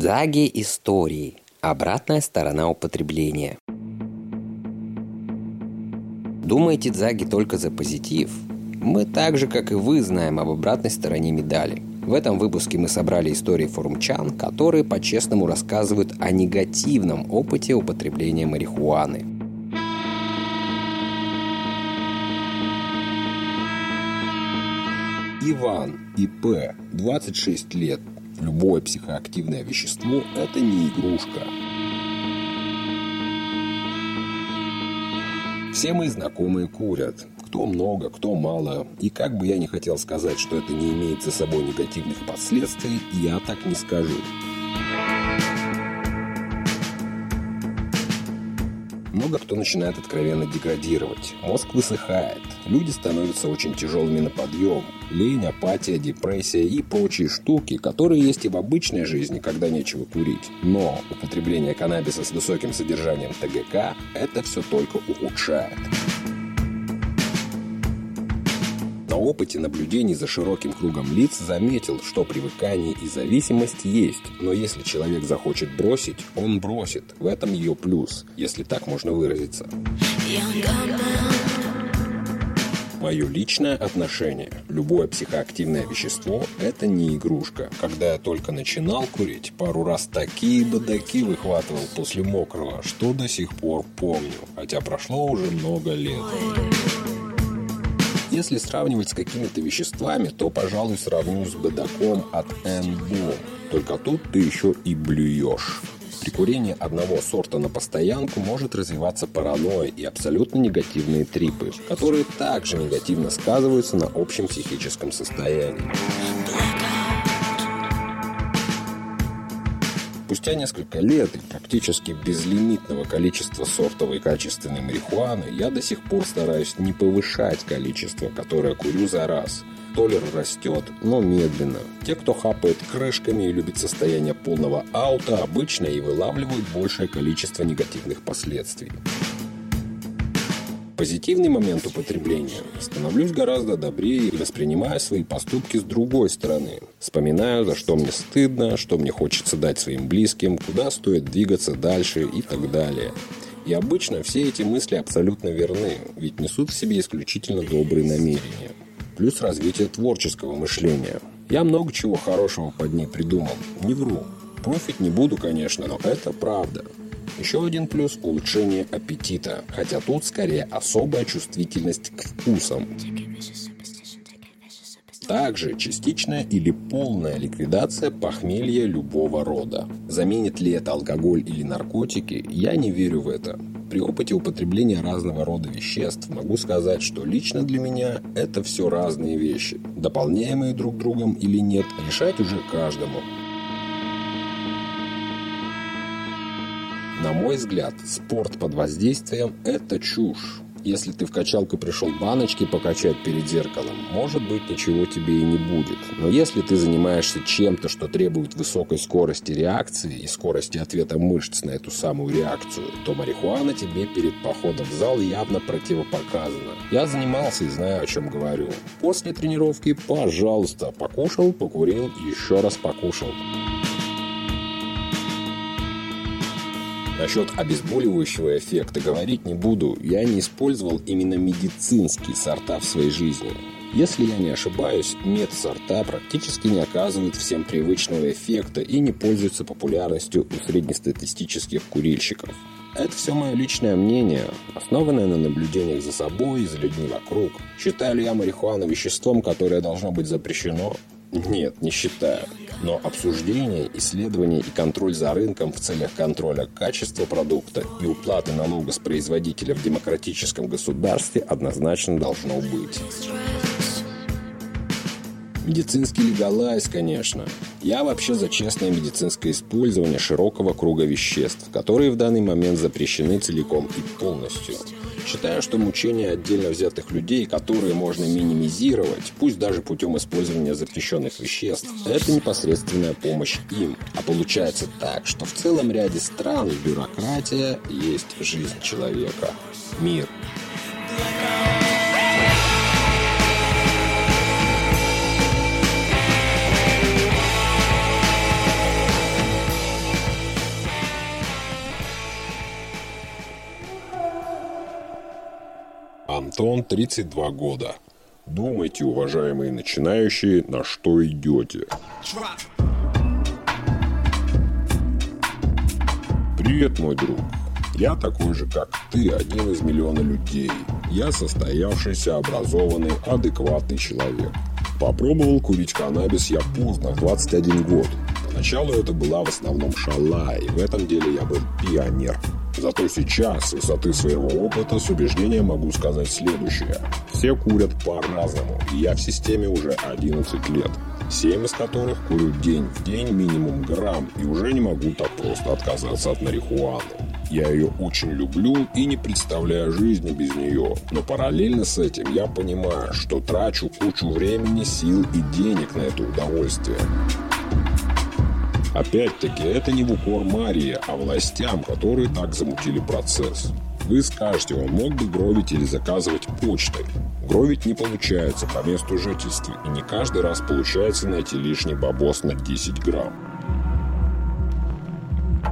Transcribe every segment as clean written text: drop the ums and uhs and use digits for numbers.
Заги истории. Обратная сторона употребления. Думаете, дзаги только за позитив? Мы так же, как и вы, знаем об обратной стороне медали. В этом выпуске мы собрали истории форумчан, которые по-честному рассказывают о негативном опыте употребления марихуаны. Иван, И.П., 26 лет. Любое психоактивное вещество – это не игрушка. Все мои знакомые курят. Кто много, кто мало. И как бы я ни хотел сказать, что это не имеет за собой негативных последствий, я так не скажу. Много кто начинает откровенно деградировать. Мозг высыхает. Люди становятся очень тяжелыми на подъем. Лень, апатия, депрессия и прочие штуки, которые есть и в обычной жизни, когда нечего курить. Но употребление каннабиса с высоким содержанием ТГК это все только ухудшает. На опыте наблюдений за широким кругом лиц заметил, что привыкание и зависимость есть, но если человек захочет бросить, он бросит. В этом ее плюс, если так можно выразиться. Мое личное отношение. Любое психоактивное вещество – это не игрушка. Когда я только начинал курить, пару раз такие бадаки выхватывал после мокрого, что до сих пор помню, хотя прошло уже много лет. Если сравнивать с какими-то веществами, то, пожалуй, сравню с бадаком от НБО. Только тут ты еще и блюешь. При курении одного сорта на постоянку может развиваться паранойя и абсолютно негативные трипы, которые также негативно сказываются на общем психическом состоянии. Спустя несколько лет и практически безлимитного количества сортовой и качественной марихуаны я до сих пор стараюсь не повышать количество, которое курю за раз. Толер растет, но медленно. Те, кто хапает крышками и любит состояние полного аута, обычно и вылавливают большее количество негативных последствий. Позитивный момент употребления. Становлюсь гораздо добрее и воспринимаю свои поступки с другой стороны. Вспоминаю, за что мне стыдно, что мне хочется дать своим близким, куда стоит двигаться дальше и так далее. И обычно все эти мысли абсолютно верны, ведь несут в себе исключительно добрые намерения. Плюс развитие творческого мышления. Я много чего хорошего под ней придумал. Не вру. Профить не буду, конечно, но это правда. Еще один плюс – улучшение аппетита, хотя тут скорее особая чувствительность к вкусам. Также частичная или полная ликвидация похмелья любого рода. Заменит ли это алкоголь или наркотики, я не верю в это. При опыте употребления разного рода веществ могу сказать, что лично для меня это все разные вещи. Дополняемые друг другом или нет, решать уже каждому. На мой взгляд, спорт под воздействием – это чушь. Если ты в качалку пришел баночки покачать перед зеркалом, может быть, ничего тебе и не будет. Но если ты занимаешься чем-то, что требует высокой скорости реакции и скорости ответа мышц на эту самую реакцию, то марихуана тебе перед походом в зал явно противопоказана. Я занимался и знаю, о чем говорю. После тренировки, пожалуйста, покушал, покурил, еще раз покушал. Насчет обезболивающего эффекта говорить не буду, я не использовал именно медицинские сорта в своей жизни. Если я не ошибаюсь, медсорта практически не оказывают всем привычного эффекта и не пользуются популярностью у среднестатистических курильщиков. Это все мое личное мнение, основанное на наблюдениях за собой и за людьми вокруг. Считаю ли я марихуану веществом, которое должно быть запрещено? Нет, не считаю. Но обсуждение, исследование и контроль за рынком в целях контроля качества продукта и уплаты налога с производителя в демократическом государстве однозначно должно быть. Медицинский легалайз, конечно. Я вообще за честное медицинское использование широкого круга веществ, которые в данный момент запрещены целиком и полностью. Считаю, что мучения отдельно взятых людей, которые можно минимизировать, пусть даже путем использования запрещенных веществ, это непосредственная помощь им. А получается так, что в целом ряде стран бюрократия есть жизнь человека. Мир. Антон, 32 года. Думайте, уважаемые начинающие, на что идете. Привет, мой друг. Я такой же, как ты, один из миллиона людей. Я состоявшийся, образованный, адекватный человек. Попробовал курить каннабис я поздно, в 21 год. Поначалу это была в основном шала, и в этом деле я был пионер. Зато сейчас, с высоты своего опыта, с убеждением могу сказать следующее. Все курят по-разному, и я в системе уже 11 лет. 7 из которых курю день в день минимум грамм, и уже не могу так просто отказаться от марихуаны. Я ее очень люблю и не представляю жизни без нее. Но параллельно с этим я понимаю, что трачу кучу времени, сил и денег на это удовольствие. Опять-таки, это не в укор Марии, а властям, которые так замутили процесс. Вы скажете, он мог бы гровить или заказывать почтой. Гровить не получается по месту жительства, и не каждый раз получается найти лишний бабос на 10 грамм.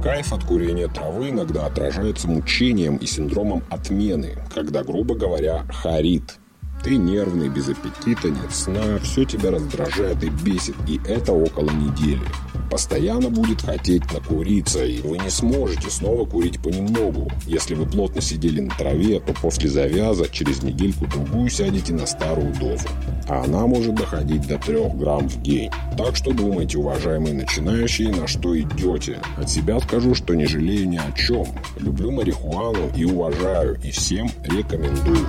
Кайф от курения травы иногда отражается мучением и синдромом отмены, когда, грубо говоря, харит. Ты нервный, без аппетита, нет сна, все тебя раздражает и бесит, и это около недели. Постоянно будет хотеть накуриться, и вы не сможете снова курить понемногу. Если вы плотно сидели на траве, то после завяза через недельку-другую сядете на старую дозу. А она может доходить до 3 грамм в день. Так что думайте, уважаемые начинающие, на что идете. От себя скажу, что не жалею ни о чем. Люблю марихуану и уважаю, и всем рекомендую.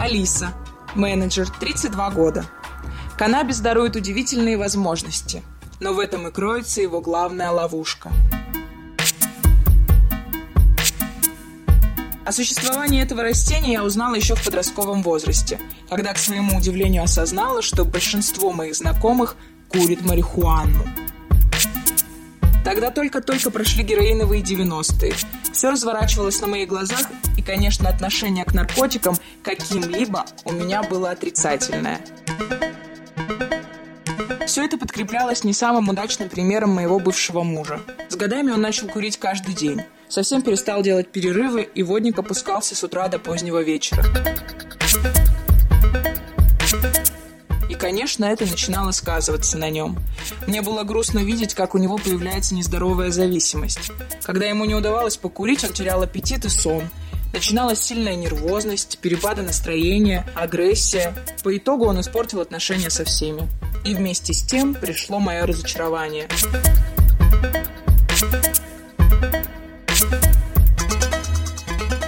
Алиса, менеджер, 32 года. Каннабис дарует удивительные возможности, но в этом и кроется его главная ловушка. О существовании этого растения я узнала еще в подростковом возрасте, когда, к своему удивлению, осознала, что большинство моих знакомых курит марихуану. Тогда только-только прошли героиновые 90-е. Все разворачивалось на моих глазах, и, конечно, отношение к наркотикам каким-либо у меня было отрицательное. Все это подкреплялось не самым удачным примером моего бывшего мужа. С годами он начал курить каждый день. Совсем перестал делать перерывы, и водник опускался с утра до позднего вечера. И, конечно, это начинало сказываться на нем. Мне было грустно видеть, как у него появляется нездоровая зависимость. Когда ему не удавалось покурить, он терял аппетит и сон. Начиналась сильная нервозность, перепады настроения, агрессия. По итогу он испортил отношения со всеми. И вместе с тем пришло мое разочарование.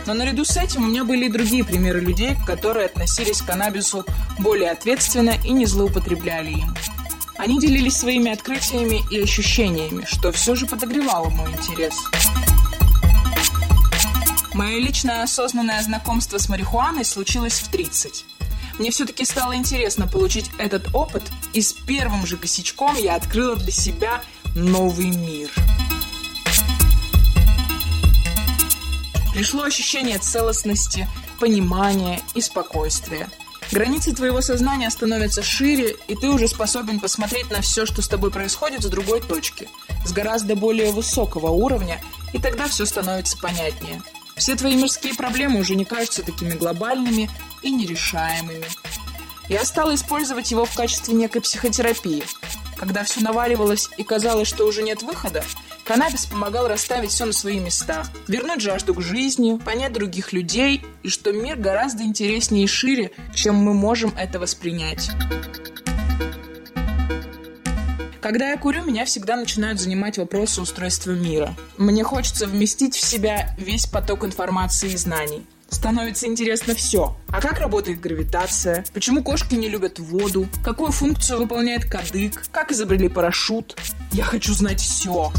Но наряду с этим у меня были и другие примеры людей, которые относились к каннабису более ответственно и не злоупотребляли им. Они делились своими открытиями и ощущениями, что все же подогревало мой интерес. Мое личное осознанное знакомство с марихуаной случилось в 30. Мне все-таки стало интересно получить этот опыт, и с первым же косячком я открыла для себя новый мир. Пришло ощущение целостности, понимания и спокойствия. Границы твоего сознания становятся шире, и ты уже способен посмотреть на все, что с тобой происходит, с другой точки, с гораздо более высокого уровня, и тогда все становится понятнее. Все твои мирские проблемы уже не кажутся такими глобальными и нерешаемыми. Я стала использовать его в качестве некой психотерапии. Когда все наваливалось и казалось, что уже нет выхода, каннабис помогал расставить все на свои места, вернуть жажду к жизни, понять других людей и что мир гораздо интереснее и шире, чем мы можем это воспринять. Когда я курю, меня всегда начинают занимать вопросы устройства мира. Мне хочется вместить в себя весь поток информации и знаний. Становится интересно все. А как работает гравитация? Почему кошки не любят воду? Какую функцию выполняет кадык? Как изобрели парашют? Я хочу знать все.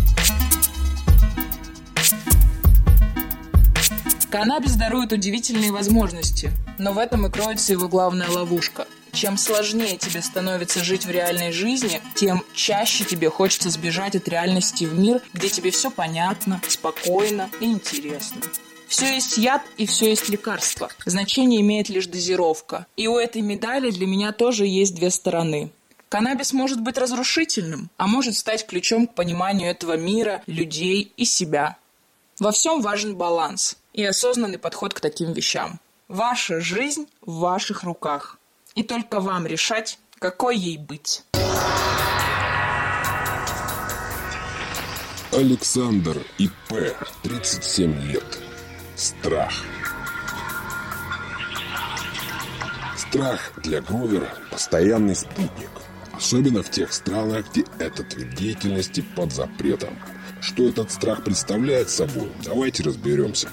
Каннабис дарует удивительные возможности, но в этом и кроется его главная ловушка. Чем сложнее тебе становится жить в реальной жизни, тем чаще тебе хочется сбежать от реальности в мир, где тебе все понятно, спокойно и интересно. Все есть яд и все есть лекарство. Значение имеет лишь дозировка. И у этой медали для меня тоже есть две стороны. Каннабис может быть разрушительным, а может стать ключом к пониманию этого мира, людей и себя. Во всем важен баланс и осознанный подход к таким вещам. Ваша жизнь в ваших руках. И только вам решать, какой ей быть. Александр И.П., 37 лет. Страх. Страх для Гровера – постоянный спутник. Особенно в тех странах, где этот вид деятельности под запретом. Что этот страх представляет собой, давайте разберемся.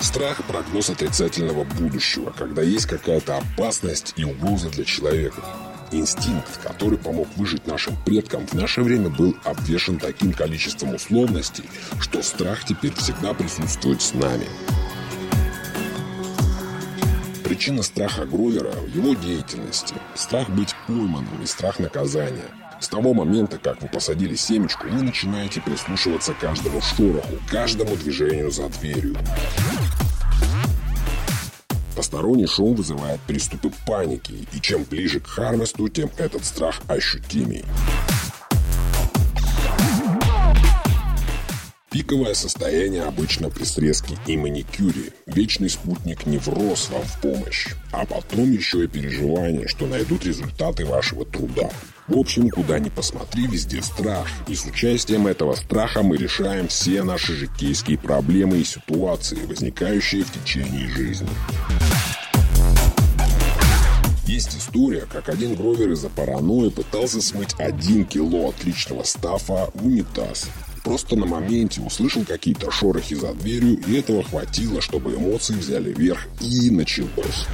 Страх – прогноз отрицательного будущего, когда есть какая-то опасность и угроза для человека. Инстинкт, который помог выжить нашим предкам, в наше время был обвешан таким количеством условностей, что страх теперь всегда присутствует с нами. Причина страха Гровера в его деятельности – страх быть пойманным и страх наказания. С того момента, как вы посадили семечку, вы начинаете прислушиваться к каждому шороху, каждому движению за дверью. Посторонний шум вызывает приступы паники, и чем ближе к Харвесту, тем этот страх ощутимей. Пиковое состояние обычно при срезке и маникюре. Вечный спутник невроз вам в помощь. А потом еще и переживание, что найдут результаты вашего труда. В общем, куда ни посмотри, везде страх. И с участием этого страха мы решаем все наши житейские проблемы и ситуации, возникающие в течение жизни. Есть история, как один Гровер из-за паранойи пытался смыть 1 кило отличного стафа в унитаз. Просто на моменте услышал какие-то шорохи за дверью, и этого хватило, чтобы эмоции взяли верх, и началось.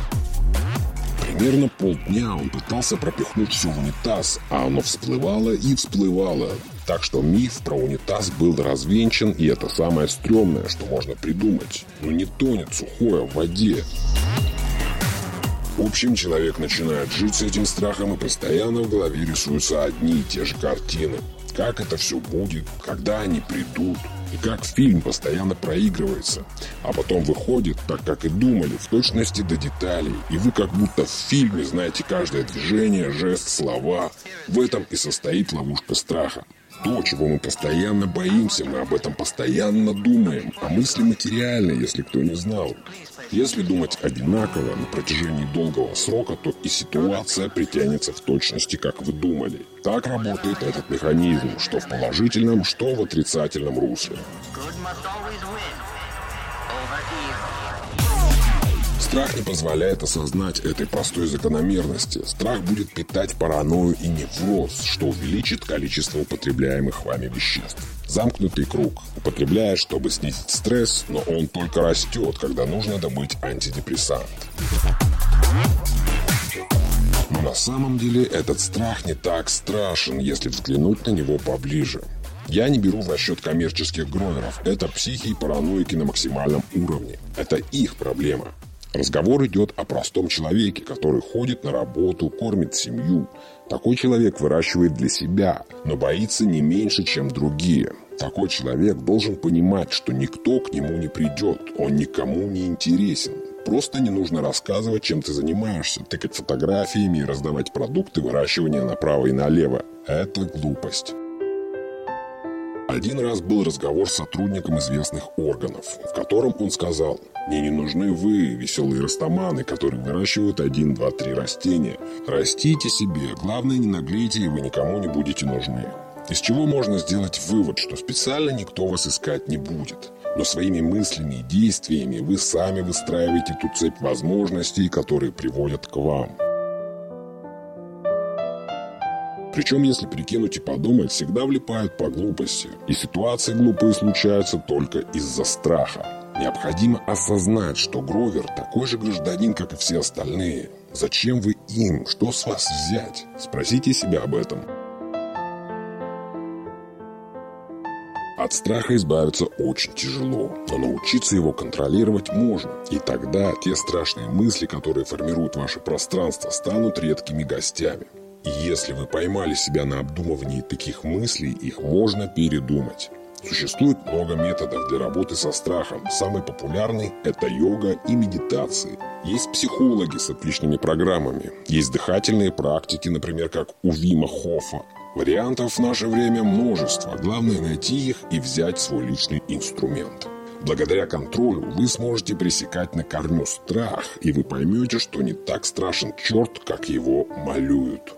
Примерно полдня он пытался пропихнуть все в унитаз, а оно всплывало и всплывало. Так что миф про унитаз был развенчан, и это самое стрёмное, что можно придумать. Но не тонет сухое в воде. В общем, человек начинает жить с этим страхом, и постоянно в голове рисуются одни и те же картины. Как это все будет, когда они придут, и как фильм постоянно проигрывается, а потом выходит, так как и думали, в точности до деталей, и вы как будто в фильме знаете каждое движение, жест, слова. В этом и состоит ловушка страха. То, чего мы постоянно боимся, мы об этом постоянно думаем, а мысли материальны, если кто не знал. Если думать одинаково на протяжении долгого срока, то и ситуация притянется в точности, как вы думали. Так работает этот механизм, что в положительном, что в отрицательном русле. Страх не позволяет осознать этой простой закономерности. Страх будет питать паранойю и невроз, что увеличит количество употребляемых вами веществ. Замкнутый круг. Употребляешь, чтобы снизить стресс, но он только растет, когда нужно добыть антидепрессант. Но на самом деле этот страх не так страшен, если взглянуть на него поближе. Я не беру в расчет коммерческих гроверов. Это психи и параноики на максимальном уровне. Это их проблема. Разговор идет о простом человеке, который ходит на работу, кормит семью. Такой человек выращивает для себя, но боится не меньше, чем другие. Такой человек должен понимать, что никто к нему не придет, он никому не интересен. Просто не нужно рассказывать, чем ты занимаешься, тыкать фотографиями и раздавать продукты выращивания направо и налево. Это глупость. Один раз был разговор с сотрудником известных органов, в котором он сказал: «Мне не нужны вы, веселые растаманы, которые выращивают 1, 2, 3 растения. Растите себе, главное не наглейте, и вы никому не будете нужны». Из чего можно сделать вывод, что специально никто вас искать не будет. Но своими мыслями и действиями вы сами выстраиваете ту цепь возможностей, которые приводят к вам. Причем, если прикинуть и подумать, всегда влипают по глупости. И ситуации глупые случаются только из-за страха. Необходимо осознать, что Гровер такой же гражданин, как и все остальные. Зачем вы им? Что с вас взять? Спросите себя об этом. От страха избавиться очень тяжело, но научиться его контролировать можно. И тогда те страшные мысли, которые формируют ваше пространство, станут редкими гостями. И если вы поймали себя на обдумывании таких мыслей, их можно передумать. Существует много методов для работы со страхом. Самый популярный – это йога и медитации. Есть психологи с отличными программами. Есть дыхательные практики, например, как у Вима Хофа. Вариантов в наше время множество. Главное – найти их и взять свой личный инструмент. Благодаря контролю вы сможете пресекать на корню страх, и вы поймете, что не так страшен черт, как его малюют.